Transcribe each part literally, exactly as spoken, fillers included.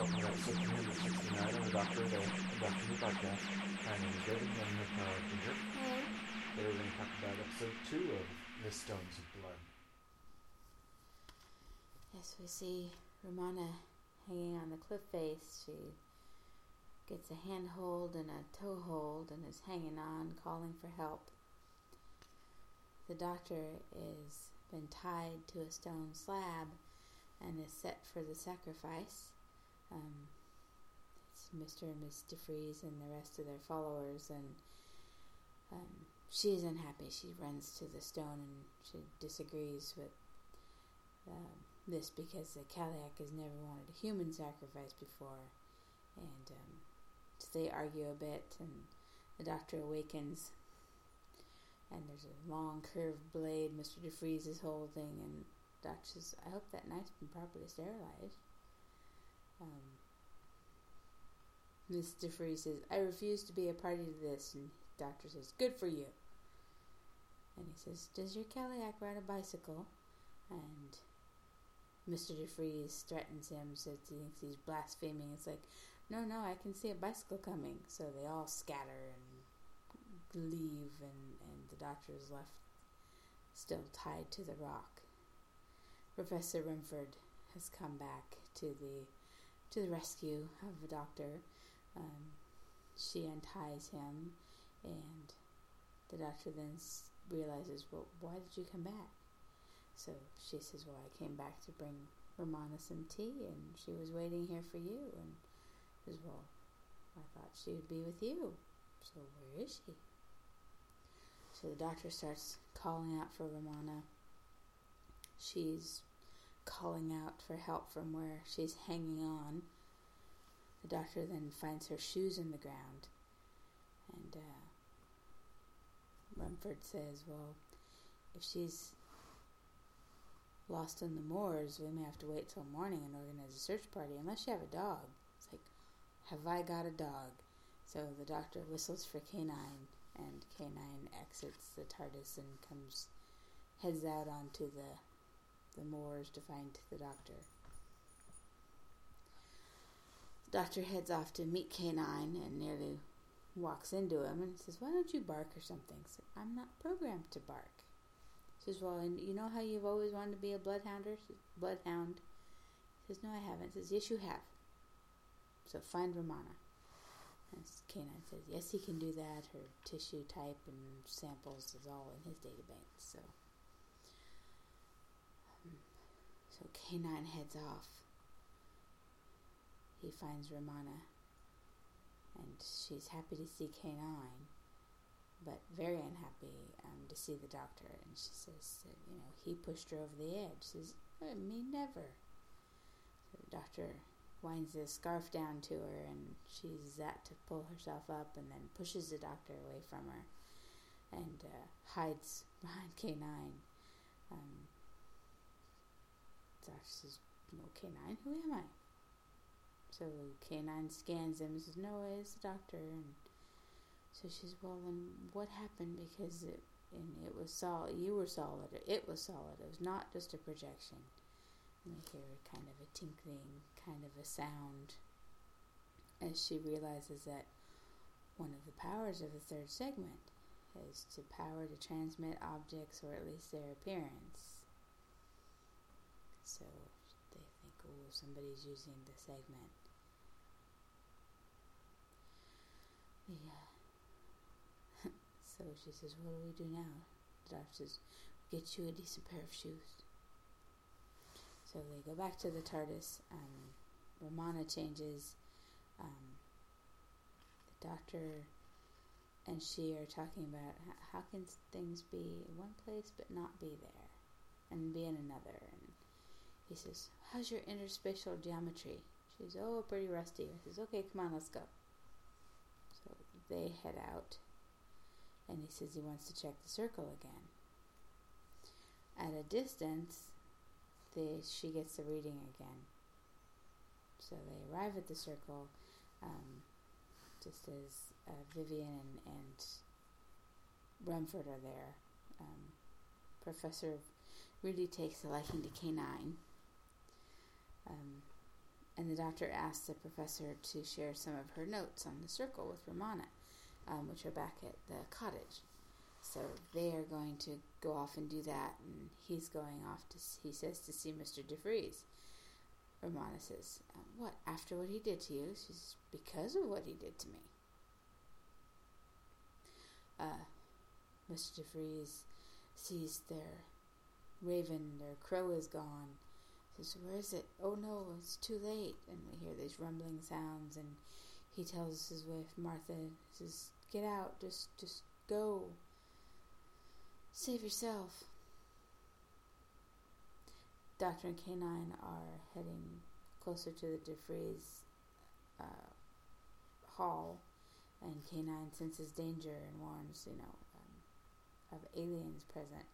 myself in about sixteen hundred sixty-nine. I'm a doctor of a new podcast. My name is David, and I'm with Power Finger. Hello. Today we're going to talk about episode two of The Stones of Blood. Yes, we see Romana hanging on the cliff face. She gets a handhold and a toehold and is hanging on, calling for help. The doctor is been tied to a stone slab and is set for the sacrifice. Um, it's Mister and Miss DeFreeze and the rest of their followers, and um, she is unhappy. She runs to the stone and she disagrees with um, this because the Cailleach has never wanted a human sacrifice before, and um, so they argue a bit, and the doctor awakens, and there's a long curved blade Mister DeFreeze is holding, and Doc says, I hope that knife's been properly sterilized. Um, Miss DeFreeze says, I refuse to be a party to this. And the doctor says, good for you. And he says, does your Cailleach ride a bicycle? And Mister DeFreeze threatens him, says he thinks he's blaspheming. It's like, no, no, I can see a bicycle coming. So they all scatter and leave, and, and the doctor is left still tied to the rock. Professor Rumford has come back to the to the rescue of the doctor. Um, she unties him, and the doctor then realizes, well, why did you come back? So she says, well, I came back to bring Romana some tea, and she was waiting here for you. And says, well, I thought she would be with you. So where is she? So the doctor starts calling out for Romana. She's calling out for help from where she's hanging on. The doctor then finds her shoes in the ground. And uh, Rumford says, well, if she's lost in the moors, we may have to wait till morning and organize a search party, unless you have a dog. It's like, have I got a dog? So the doctor whistles for K nine, and K nine exits the TARDIS and comes, heads out onto the the moors to find the doctor. The doctor heads off to meet K nine and nearly walks into him and says, why don't you bark or something? He says, I'm not programmed to bark. He says, well, and you know how you've always wanted to be a bloodhounder? Says, bloodhound. He says, no, I haven't. He says, yes, you have. So find Romana. And K nine says, yes, he can do that. Her tissue type and samples is all in his data bank, so... So K nine heads off. He finds Romana, and she's happy to see K nine, but very unhappy um, to see the doctor. And she says, that, you know, he pushed her over the edge. She says, oh, me never. So the doctor winds his scarf down to her, and she's that to pull herself up, and then pushes the doctor away from her, and uh, hides behind K nine. Um... Doctor says, no, K nine, who am I? So K nine scans him and says, no, it's the doctor. And so she says, well, then what happened? Because it, and it was solid, you were solid, it was solid, it was not just a projection. And we hear kind of a tinkling, kind of a sound, as she realizes that one of the powers of the third segment is to power to transmit objects, or at least their appearance. So they think, oh, somebody's using the segment. Yeah. So she says, what do we do now? The doctor says, get you a decent pair of shoes. So they go back to the TARDIS. Um, Romana changes. Um, the doctor and she are talking about how can things be in one place but not be there, and be in another. And he says, how's your interspatial geometry? She says, oh, pretty rusty. He says, okay, come on, let's go. So they head out, and he says he wants to check the circle again. At a distance, they, she gets the reading again. So they arrive at the circle, um, just as uh, Vivian and, and Rumford are there. Um, Professor really takes a liking to K nine. Um, and the doctor asked the professor to share some of her notes on the circle with Romana, um, which are back at the cottage. So they're going to go off and do that, and he's going off, to, he says, to see Mister DeFreeze. Romana says, what, after what he did to you? She says, because of what he did to me. Uh, Mister DeFreeze sees their raven, their crow is gone. Says, where is it? Oh no, it's too late. And we hear these rumbling sounds, and he tells his wife, Martha, says, get out, just, just go. Save yourself. Doctor and K nine are heading closer to the DeFreeze uh, hall, and K nine senses danger and warns, you know, um, of aliens present.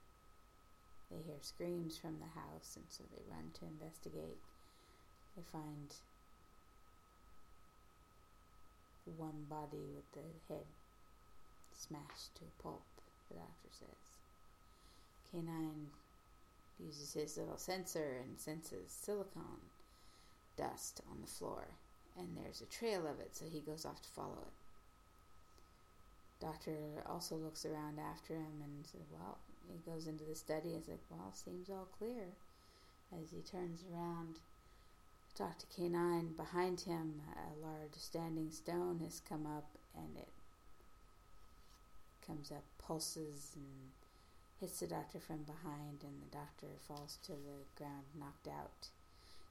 They hear screams from the house, and so they run to investigate. They find one body with the head smashed to a pulp, the doctor says. K nine uses his little sensor and senses silicone dust on the floor, and there's a trail of it, so he goes off to follow it. Doctor also looks around after him and says, well, he goes into the study and is like, well, seems all clear. As he turns around to talk to K nine, behind him a large standing stone has come up, and it comes up, pulses, and hits the doctor from behind, and the doctor falls to the ground, knocked out.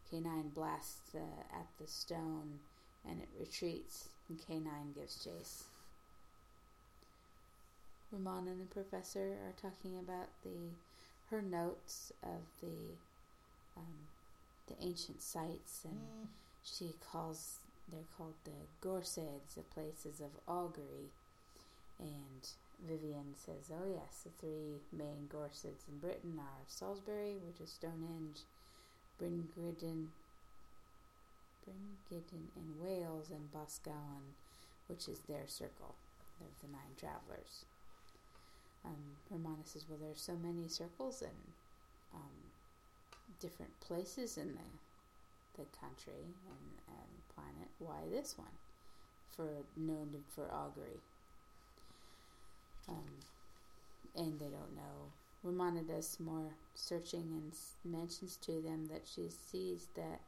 K nine blasts uh, at the stone, and it retreats, and K nine gives chase. Romana and the professor are talking about the her notes of the um, the ancient sites, and mm. she calls, they're called the Gorseds, the places of Ogri, and Vivian says, oh yes, the three main Gorseds in Britain are Salisbury, which is Stonehenge, Bryngridden, Bryngridden in Wales, and Boscawen, which is their circle of the nine travelers. Um, Romana says, well, there's so many circles and um, different places in the, the country and, and planet. Why this one? For known for augury. Um, and they don't know. Romana does some more searching and s- mentions to them that she sees that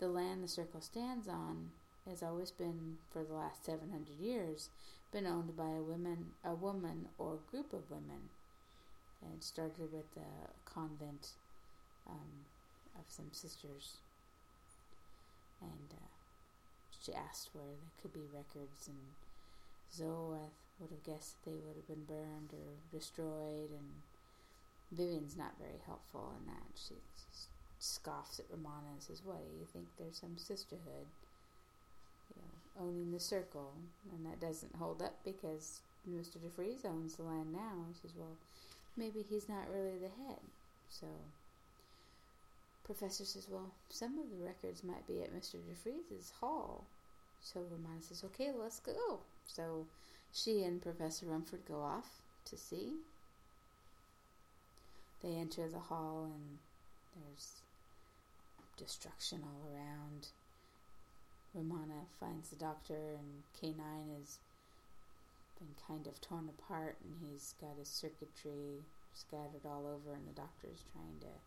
the land the circle stands on has always been, for the last seven hundred years, been owned by a woman, a woman or group of women. And it started with a convent um, of some sisters. And uh, she asked where there could be records, and Zoeth would have guessed that they would have been burned or destroyed, and Vivian's not very helpful in that. She scoffs at Romana and says, what, do you think there's some sisterhood, you know, owning the circle? And that doesn't hold up because Mister DeFreeze owns the land now. And she says, well, maybe he's not really the head. So Professor says, well, some of the records might be at Mister DeFreeze's hall. So Romana says, okay, let's go. So she and Professor Rumford go off to see. They enter the hall, and there's destruction all around. Romana finds the doctor, and K nine has been kind of torn apart, and he's got his circuitry scattered all over, and the doctor's trying to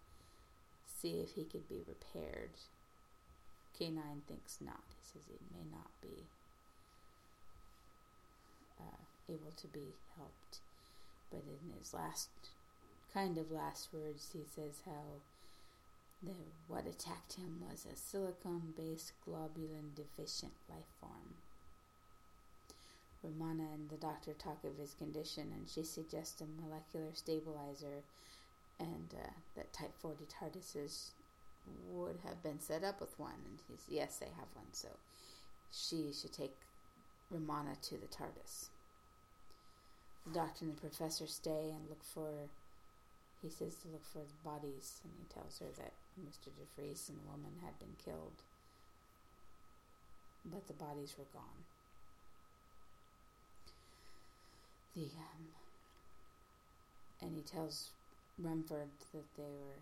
see if he could be repaired. K nine thinks not. He says he may not be Uh, able to be helped. But in his last kind of last words, he says how the what attacked him was a silicone based globulin deficient life form. Romana and the doctor talk of his condition, and she suggests a molecular stabilizer, and uh, that type forty TARDISes would have been set up with one, and he's, yes, they have one, so she should take Romana to the TARDIS. The doctor and the professor stay and look for, he says to look for his bodies, and he tells her that Mister DeFreeze and the woman had been killed, but the bodies were gone. The um, and he tells Rumford that they were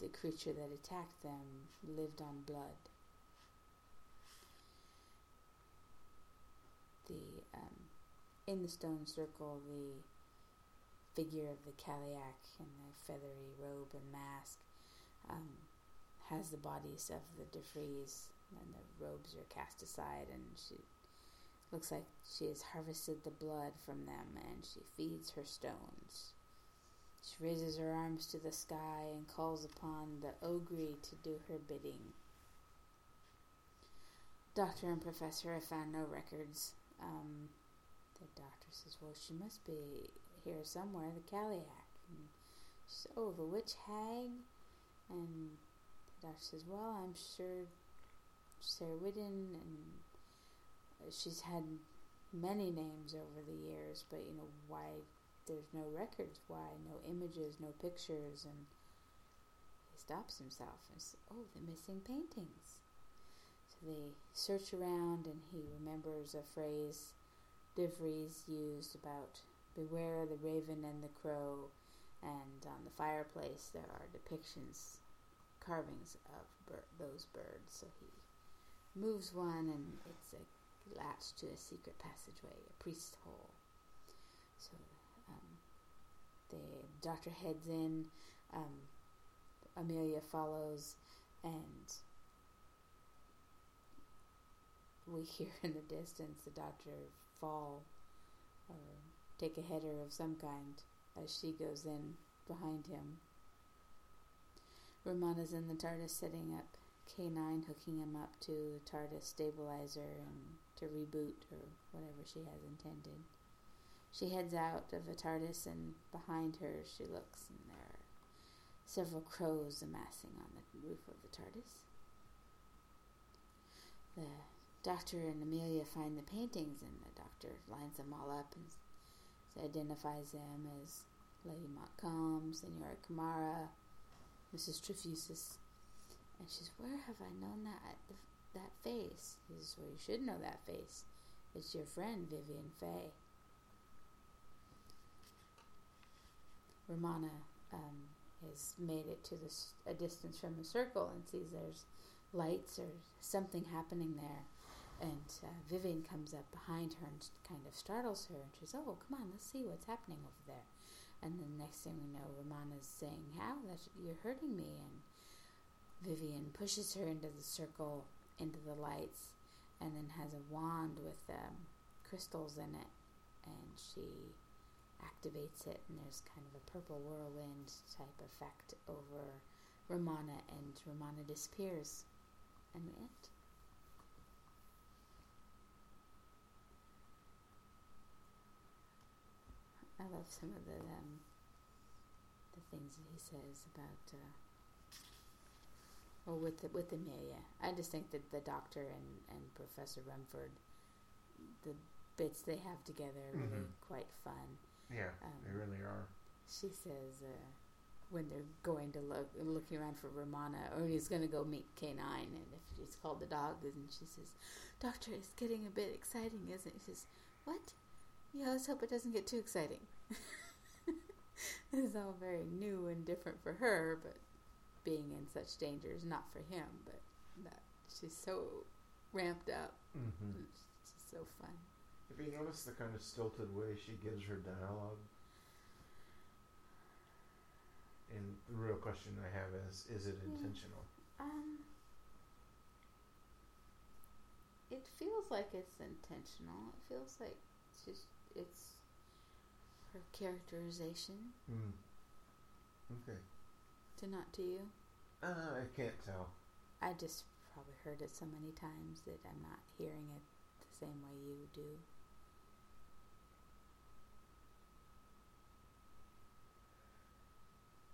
The creature that attacked them lived on blood. The um, in the stone circle, the figure of the Cailleach in the feathery robe and mask um, has the bodies of the DeFreeze, and the robes are cast aside, and she looks like she has harvested the blood from them, and she feeds her stones. She raises her arms to the sky and calls upon the Ogri to do her bidding. Doctor and Professor have found no records. Um, the doctor says, well, she must be here somewhere, the Cailleach. And she says, oh, the witch hag? And the doctor says, well, I'm sure Sarah Whitten, and she's had many names over the years, but, you know, why... there's no records, why, no images, no pictures, and he stops himself and says, oh, the missing paintings. So they search around, and he remembers a phrase DeFreeze used about beware the raven and the crow, and on the fireplace there are depictions, carvings of bir- those birds. So he moves one, and it's a latch to a secret passageway, a priest's hole. So Um, the doctor heads in, um, Amelia follows, and we hear in the distance the doctor fall or take a header of some kind as she goes in behind him. Romana's in the TARDIS setting up K nine, hooking him up to TARDIS stabilizer and to reboot or whatever she has intended. She heads out of the TARDIS, and behind her she looks, and there are several crows amassing on the roof of the TARDIS. The doctor and Amelia find the paintings, and the doctor lines them all up and identifies them as Lady Montcalm, Senora Camara, Missus Trefusis. And she's, where have I known that that face? He says, well, you should know that face. It's your friend, Vivian Fay. Romana um, has made it to this, a distance from the circle, and sees there's lights or something happening there. And uh, Vivian comes up behind her and kind of startles her. And she says, oh, come on, let's see what's happening over there. And the next thing we know, Romana's saying, how? That's, you're hurting me. And Vivian pushes her into the circle, into the lights, and then has a wand with um, crystals in it. And she activates it, and there's kind of a purple whirlwind type effect over Romana, and Romana disappears. And we end. I love some of the um, the things that he says about uh, well, with the, with Amelia. I just think that the doctor and, and Professor Rumford, the bits they have together are really mm-hmm. quite fun. Yeah, um, they really are. She says uh, when they're going to look, looking around for Romana, or he's going to go meet K nine, and if he's called the dog, and she says, doctor, it's getting a bit exciting, isn't it? He says, what? Yeah, let's hope it doesn't get too exciting. It's all very new and different for her, but being in such danger is not for him, but that, she's so ramped up. Mm-hmm. It's just so fun. Have you noticed the kind of stilted way she gives her dialogue? And the real question I have is, is it intentional? Um, it feels like it's intentional. It feels like it's, just, it's her characterization. Hmm. Okay. To not to you? Uh, I can't tell. I just probably heard it so many times that I'm not hearing it the same way you do.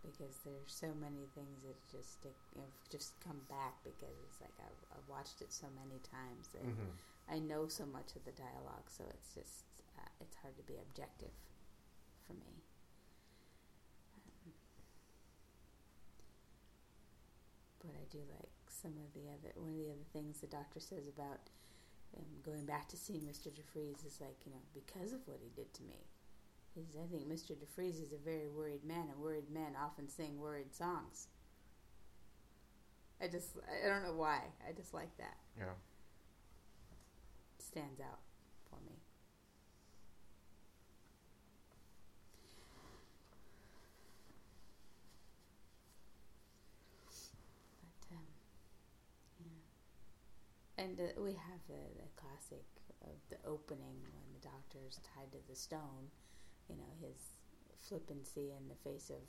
Because there's so many things that just stick, have just come back, because it's like I've, I've watched it so many times that mm-hmm. I know so much of the dialogue, so it's just uh, it's hard to be objective for me. Um, but I do like some of the other one of the other things the doctor says about um, going back to see Mister DeFreeze is like, you know, because of what he did to me. He says, I think Mister DeFreeze is a very worried man, and worried men often sing worried songs. I just, I don't know why. I just like that. Yeah. Stands out for me. But, um, yeah. And uh, we have the, the classic of the opening when the doctor's tied to the stone. You know, his flippancy in the face of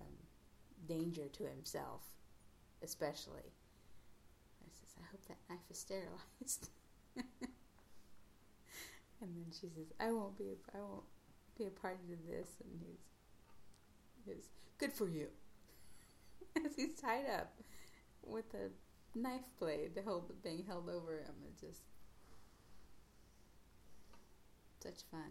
um, danger to himself. Especially. I says, I hope that knife is sterilized. And then she says, I won't be a, I won't be a party to this. And he's, he's good for you. As he's tied up with a knife blade held, being held over him. It's just such fun.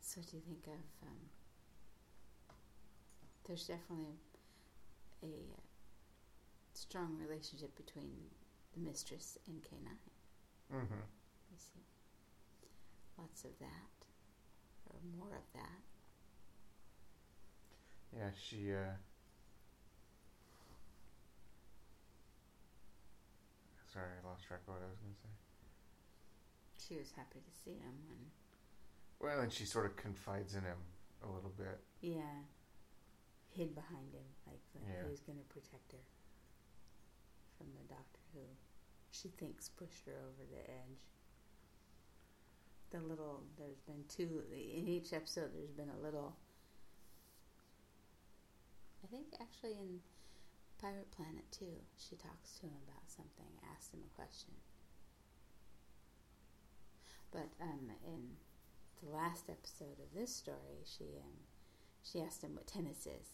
So do you think of, um, there's definitely a, a strong relationship between the mistress and K nine. Mm-hmm. We see lots of that, or more of that. Yeah, she, uh, sorry, I lost track of what I was going to say. She was happy to see him when... Well, and she sort of confides in him a little bit. Yeah. Hid behind him. Like, like yeah. He was going to protect her from the doctor who she thinks pushed her over the edge. The little, there's been two, in each episode there's been a little, I think actually in Pirate Planet too, she talks to him about something, asks him a question. But um, in... the last episode of this story, she um, she asked him what tennis is.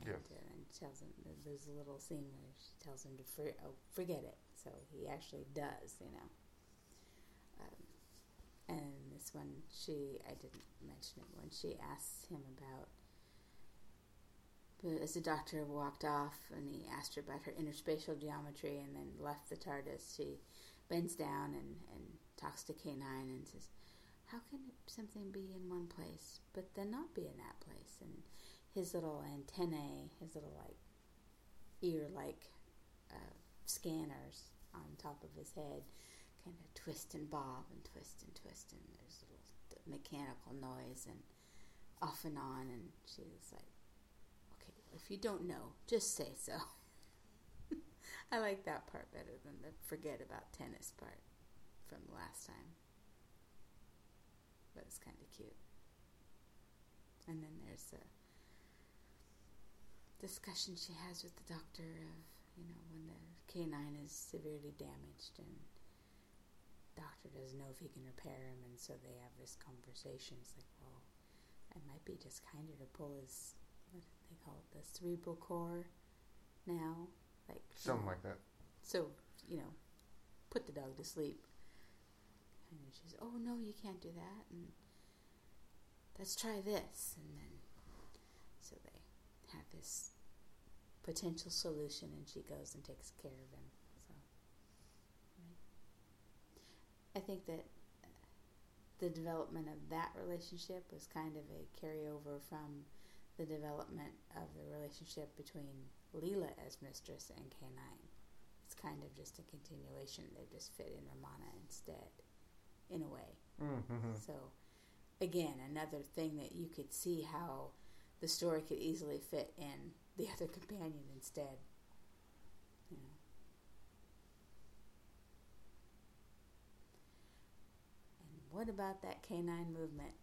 And, yes. Uh, and tells him, there's a little scene where she tells him to for, oh, forget it. So he actually does, you know. Um, and this one, she, I didn't mention it, when she asks him about, but as the doctor walked off and he asked her about her interspatial geometry and then left the TARDIS, she bends down and, and talks to K nine and says, how can something be in one place but then not be in that place? And his little antennae, his little like ear-like uh, scanners on top of his head kind of twist and bob and twist and twist, and there's little mechanical noise and off and on, and she's like, okay, if you don't know, just say so. I like that part better than the forget about tennis part from last time. But it's kind of cute. And then there's a discussion she has with the doctor of, you know, when the K nine is severely damaged and the doctor doesn't know if he can repair him, and so they have this conversation. It's like, well, it might be just kinder to pull his, what do they call it, the cerebral core now. Like, something like that. So, you know, put the dog to sleep. And she's, oh, no, you can't do that. And let's try this. And then, so they have this potential solution, and she goes and takes care of him. So, right. I think that the development of that relationship was kind of a carryover from the development of the relationship between Leela as mistress and K nine. It's kind of just a continuation. They just fit in Romana instead, in a way. Mm-hmm. So, again, another thing that you could see how the story could easily fit in the other companion instead. You know. And what about that K nine movement?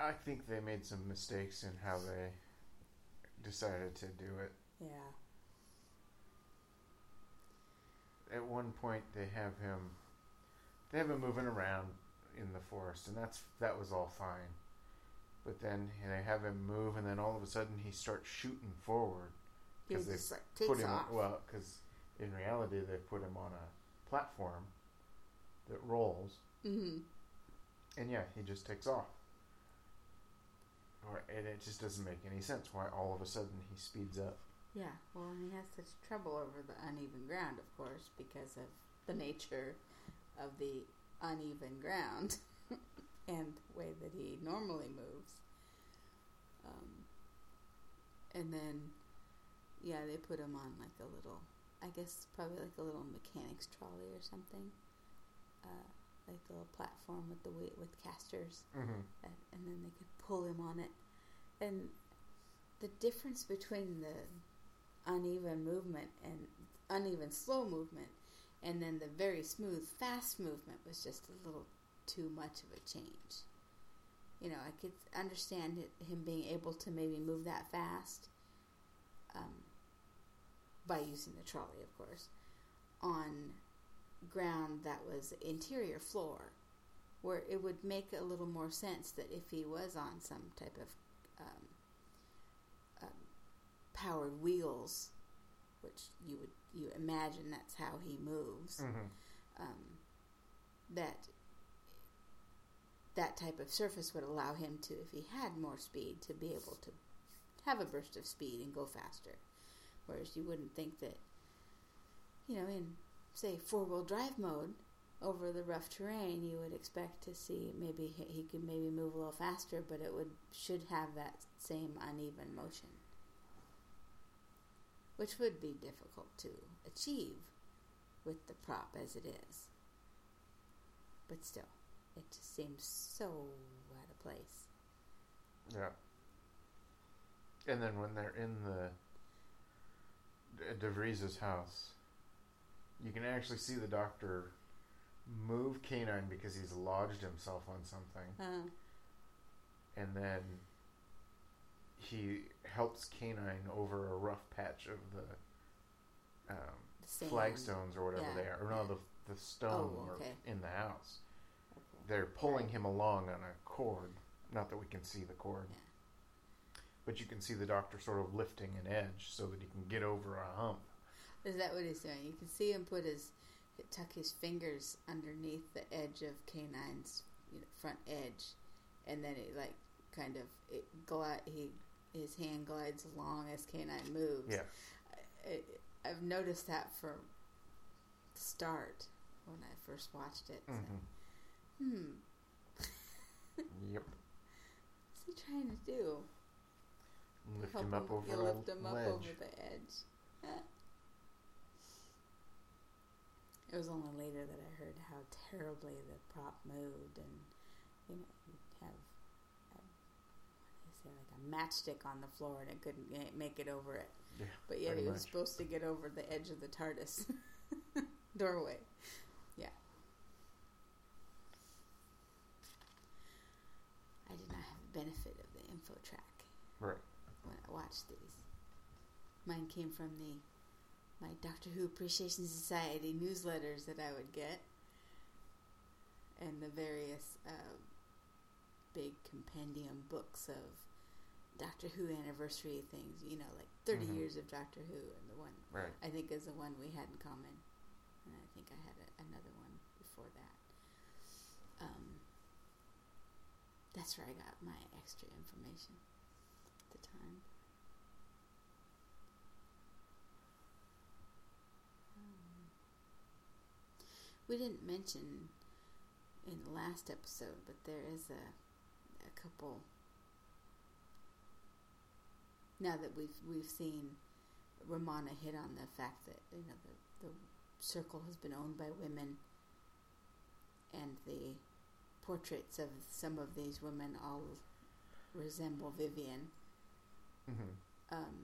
I think they made some mistakes in how they decided to do it. Yeah. At one point, they have him, they have him moving around in the forest, and that's that was all fine. But then they have him move, and then all of a sudden he starts shooting forward because they like, put him off. Well, because in reality they put him on a platform that rolls, mm-hmm. and yeah, he just takes off. And it just doesn't make any sense why all of a sudden he speeds up. Yeah, well, and he has such trouble over the uneven ground, of course, because of the nature of the uneven ground and the way that he normally moves. Um, and then, yeah, they put him on like a little, I guess probably like a little mechanics trolley or something. Uh, like the little platform with the weight with casters. Mm-hmm. And, and then they could pull him on it. And the difference between the uneven movement and uneven slow movement and then the very smooth fast movement was just a little too much of a change. You know, I could understand it, him being able to maybe move that fast um, by using the trolley, of course, on ground that was interior floor, where it would make a little more sense that if he was on some type of um, um, powered wheels, which you would you imagine that's how he moves, mm-hmm. um, that that type of surface would allow him to, if he had more speed, to be able to have a burst of speed and go faster. Whereas you wouldn't think that, you know, in say four-wheel drive mode over the rough terrain, you would expect to see maybe he could maybe move a little faster, but it would should have that same uneven motion, which would be difficult to achieve with the prop as it is. But still, it just seems so out of place. Yeah. And then when they're in the DeVries's house, you can actually see the doctor move K nine because he's lodged himself on something. Uh-huh. And then he helps K nine over a rough patch of the um, flagstones or whatever yeah. they are. Or no, the, the stone oh, okay. in the house. Okay. They're pulling him along on a cord. Not that we can see the cord. Yeah. But you can see the doctor sort of lifting an edge so that he can get over a hump. Is that what he's doing? You can see him put his, tuck his fingers underneath the edge of K nine's you know, front edge, and then it like kind of it glide. He his hand glides along as K nine moves. Yeah, I, I, I've noticed that from the start when I first watched it. So. Mm-hmm. Hmm. Yep. What's he trying to do? Lift Help him up him, over the lift him up ledge. over the edge. It was only later that I heard how terribly the prop moved, and you know, you'd have a, what do you say, like a matchstick on the floor, and it couldn't make it over it. Yeah, but yet it was supposed to get over the edge of the TARDIS doorway. Yeah, I did not have the benefit of the info track. Right. When I watched these, mine came from the. my Doctor Who Appreciation Society newsletters that I would get, and the various uh, big compendium books of Doctor Who anniversary things, you know, like thirty mm-hmm. years of Doctor Who, and the one right. I think is the one we had in common, and I think I had a, another one before that. Um, that's where I got my extra information at the time. We didn't mention in the last episode, but there is a a couple. Now that we've we've seen Romana hit on the fact that you know the the circle has been owned by women, and the portraits of some of these women all resemble Vivian. Mm-hmm. Um.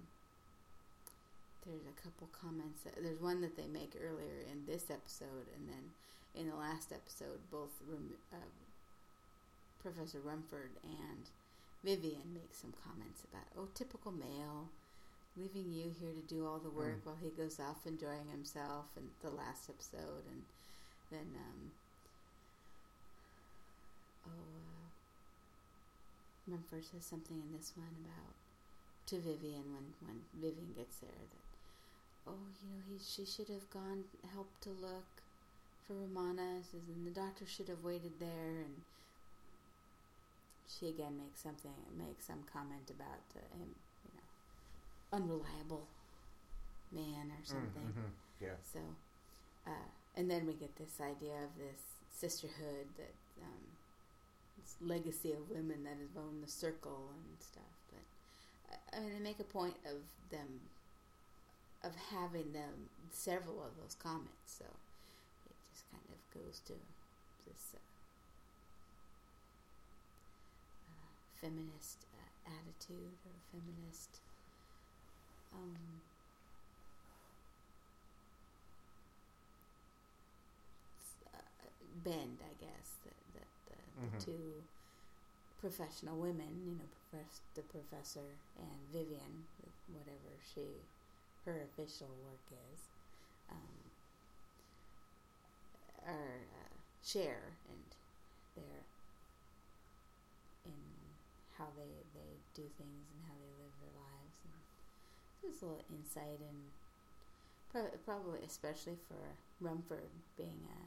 There's a couple comments. That, there's one that they make earlier in this episode, and then in the last episode, both uh, Professor Rumford and Vivian make some comments about, oh, typical male, leaving you here to do all the work mm. while he goes off enjoying himself in the last episode. And then, um, oh, uh, Rumford says something in this one about, to Vivian when, when Vivian gets there that oh you know he she should have gone helped to look for Romana, says, and the doctor should have waited there, and she again makes something makes some comment about uh, him you know unreliable man or something. Mm-hmm. Yeah. So uh, And then we get this idea of this sisterhood, that um, this legacy of women that have owned the circle and stuff. But I mean, they make a point of them, of having them, several of those comments. So it just kind of goes to this uh, uh, feminist uh, attitude or feminist. Um, Uh, bend, I guess, that the, the, mm-hmm. the two professional women, you know, profess, the professor and Vivian, whatever she, her official work is, um, are, uh, share and their, in how they, they do things and how they live their lives. And there's a little insight in, pro- probably especially for Rumford being a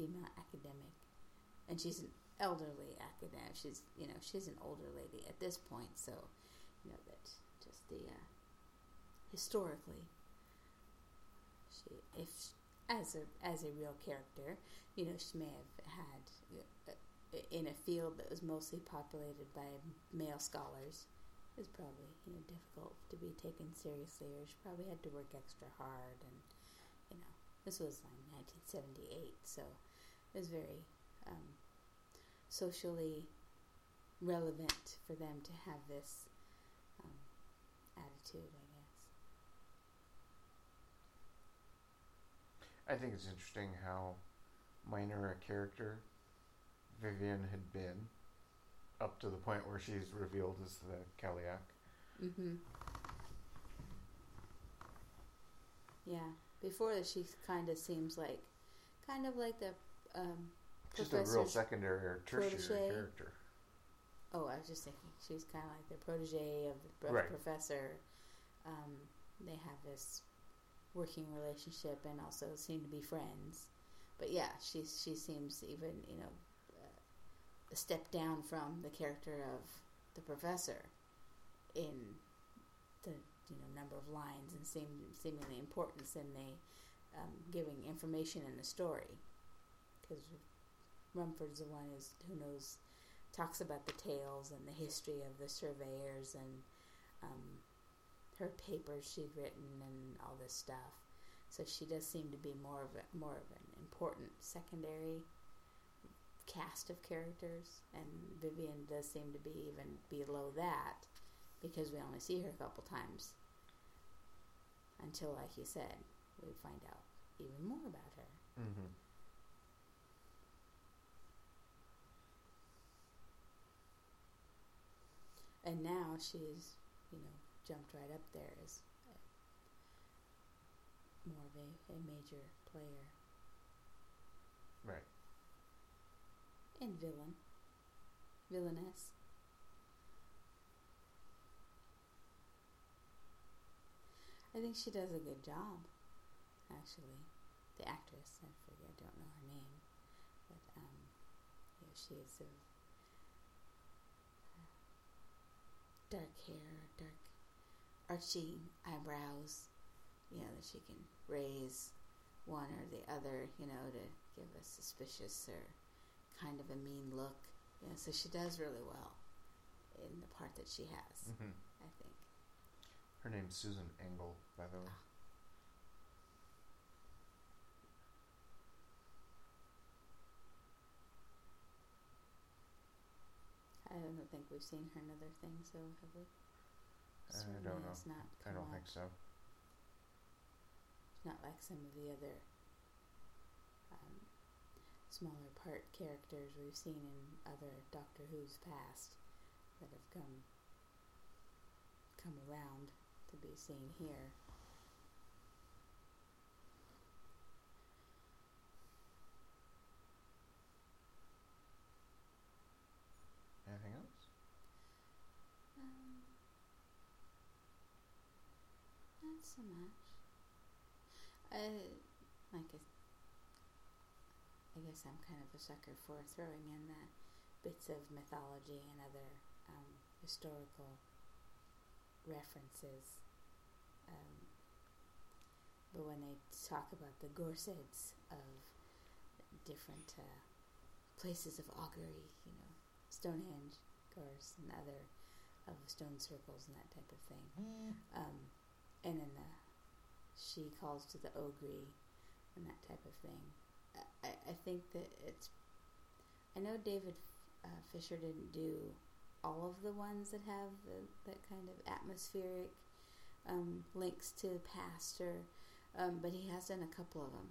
female academic, and she's an elderly academic. She's, you know, she's an older lady at this point, so, you know, that just the, uh, historically, she, if, as a, as a real character, you know, she may have had, uh, in a field that was mostly populated by male scholars, it was probably, you know, difficult to be taken seriously, or she probably had to work extra hard, and, you know, this was in nineteen seventy-eight, so it was very um, socially relevant for them to have this um, attitude, I guess. I think it's interesting how minor a character Vivian had been up to the point where she's revealed as the Cailleach. Mm-hmm. Yeah. Before that, she kind of seems like, kind of like the um, just a real secondary or tertiary protege. Character. Oh, I was just thinking she's kind of like the protege of the right. professor. Um, they have this working relationship and also seem to be friends. But yeah, she she seems even, you know, a step down from the character of the professor in the, you know, number of lines and seem, seemingly importance in the um, giving information in the story, because Rumford's the one who's, who knows, talks about the tales and the history of the surveyors and um, her papers she'd written and all this stuff. So she does seem to be more of a, more of an important secondary cast of characters, and Vivian does seem to be even below that, because we only see her a couple times. Until, like you said, we find out even more about her. Mm-hmm. And now she's, you know, jumped right up there as a, more of a, a major player. Right. And villain. Villainess. I think she does a good job, actually. The actress, I forget, I don't know her name, but um, you know, she is a dark hair, dark, arching eyebrows. You know, that she can raise one or the other, you know, to give a suspicious or kind of a mean look. You know, so she does really well in the part that she has, mm-hmm. I think. Her name's Susan Engel, by the way. Oh. I don't think we've seen her in other things, though, have we? Uh, I don't know. Not I don't up. think so. It's not like some of the other um, smaller part characters we've seen in other Doctor Who's past that have come come around to be seen here. Anything else? Um, not so much. I like. A, I guess I'm kind of a sucker for throwing in the bits of mythology and other um, historical references. Um, But when they talk about the Gorseds of different uh, places of Ogri, you know, Stonehenge, Gorse, and other of stone circles and that type of thing. Mm. Um, and then the, she calls to the Ogri and that type of thing. I, I think that it's... I know David uh, Fisher didn't do all of the ones that have the, that kind of atmospheric um, links to past, or, um, but he has done a couple of them.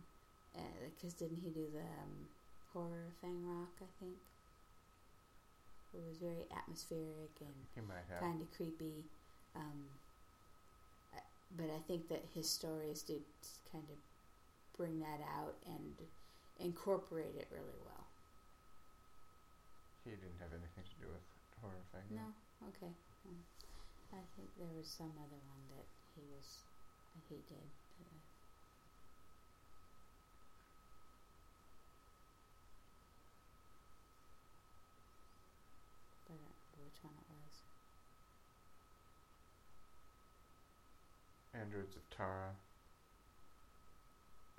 Because uh, didn't he do the um, horror Fang Rock, I think? It was very atmospheric and kind of creepy. Um, but I think that his stories did kind of bring that out and incorporate it really well. He didn't have anything to do with horror thing. No? Okay. Um, I think there was some other one that he was... that he did. Uh, I don't know which one it was. Androids of Terror.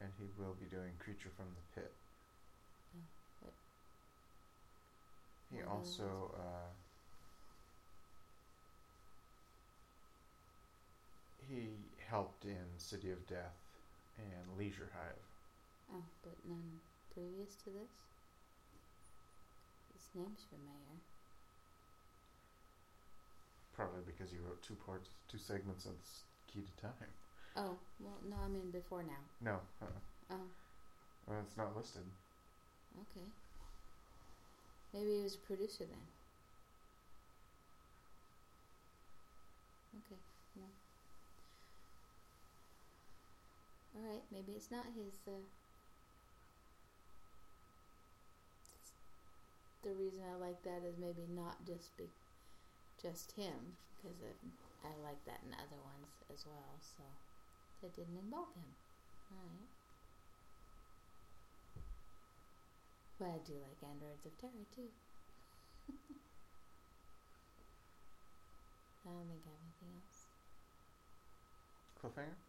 And he will be doing Creature from the Pit. Yeah, but he also uh, he helped in City of Death and Leisure Hive. Oh, but none previous to this? His name's familiar. Probably because he wrote two parts, two segments of Key to Time. Oh, well, no, I mean before now. No. Uh-uh. Oh. Well, it's not listed. Okay. Maybe he was a producer then. Okay, no. All right, maybe it's not his... Uh, the reason I like that is maybe not just because... just him, because I like that in other ones as well, so that didn't involve him. Alright. But I do like Androids of Terror too. I don't think I have anything else. Cliffhanger?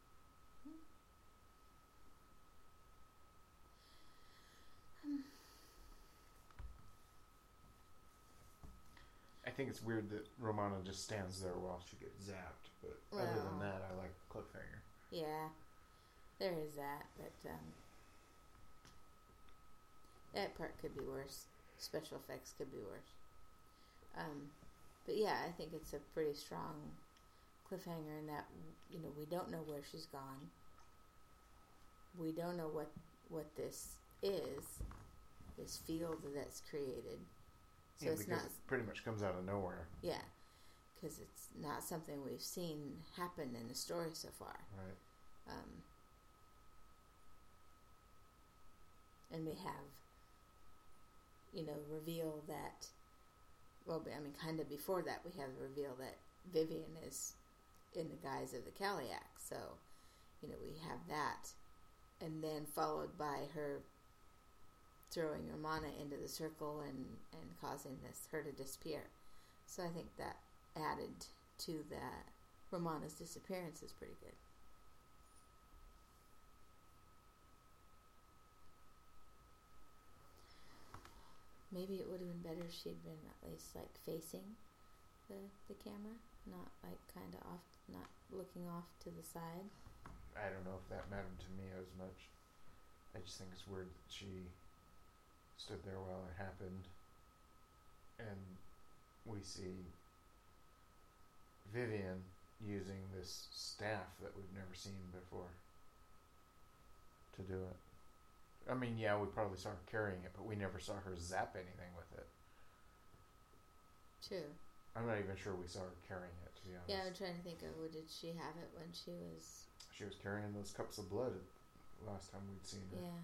Hmm. Um. I think it's weird that Romana just stands there while she gets zapped, but well, other than that, I like cliffhanger. Yeah, there is that, but um, that part could be worse. Special effects could be worse. Um, but yeah, I think it's a pretty strong cliffhanger in that, you know, we don't know where she's gone. We don't know what what this is, this field that's created. So yeah, it's because not, it pretty much comes out of nowhere. Yeah, because it's not something we've seen happen in the story so far. Right. Um, and we have, you know, reveal that, well, I mean, kind of before that, we have the reveal that Vivian is in the guise of the Cailleach. So, you know, we have that. And then followed by her throwing Romana into the circle and, and causing this her to disappear. So I think that added to that Romana's disappearance is pretty good. Maybe it would have been better if she'd been at least like facing the the camera, not like kind of off, not looking off to the side. I don't know if that mattered to me as much. I just think it's weird that she stood there while it happened, and we see Vivian using this staff that we've never seen before to do it. I mean, yeah, we probably saw her carrying it, but we never saw her zap anything with it. True. I'm not even sure we saw her carrying it, to be honest. Yeah, I'm trying to think of, well, did she have it when she was... She was carrying those cups of blood last time we'd seen her. Yeah.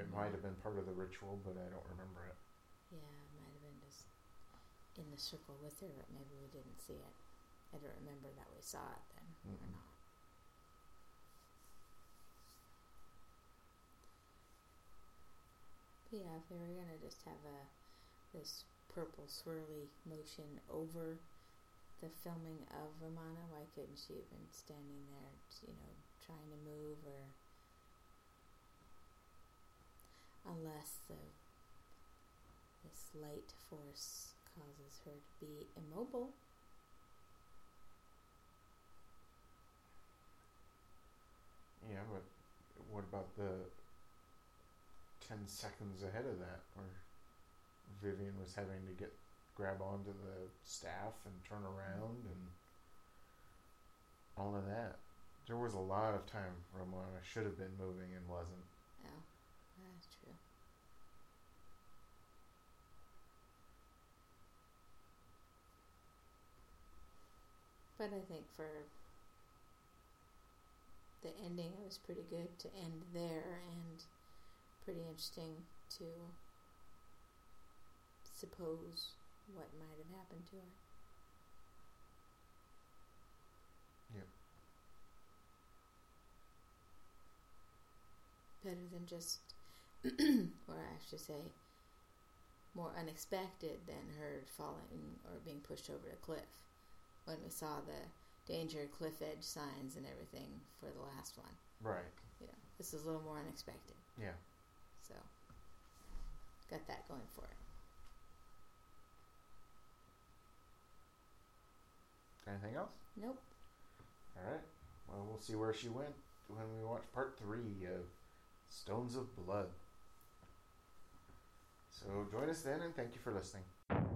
It might have been part of the ritual, but I don't remember it. Yeah, it might have been just in the circle with her, but maybe we didn't see it. I don't remember that we saw it then, mm-hmm. or not. But yeah, if they were going to just have a this purple swirly motion over the filming of Romana, why couldn't she have been standing there, you know, trying to move, or unless the this light force causes her to be immobile. Yeah, but what about the ten seconds ahead of that, where Vivian was having to get grab onto the staff and turn around and all of that? There was a lot of time Romana should have been moving and wasn't. Oh, that's true. But I think for the ending, it was pretty good to end there, and pretty interesting to suppose what might have happened to her. Yep. Better than just, or I should say, more unexpected than her falling or being pushed over a cliff, when we saw the danger cliff edge signs and everything for the last one. Right. You know, this is a little more unexpected. Yeah. So, got that going for it. Anything else? Nope. Alright. Well, we'll see where she went when we watch part three of Stones of Blood. So, join us then, and thank you for listening.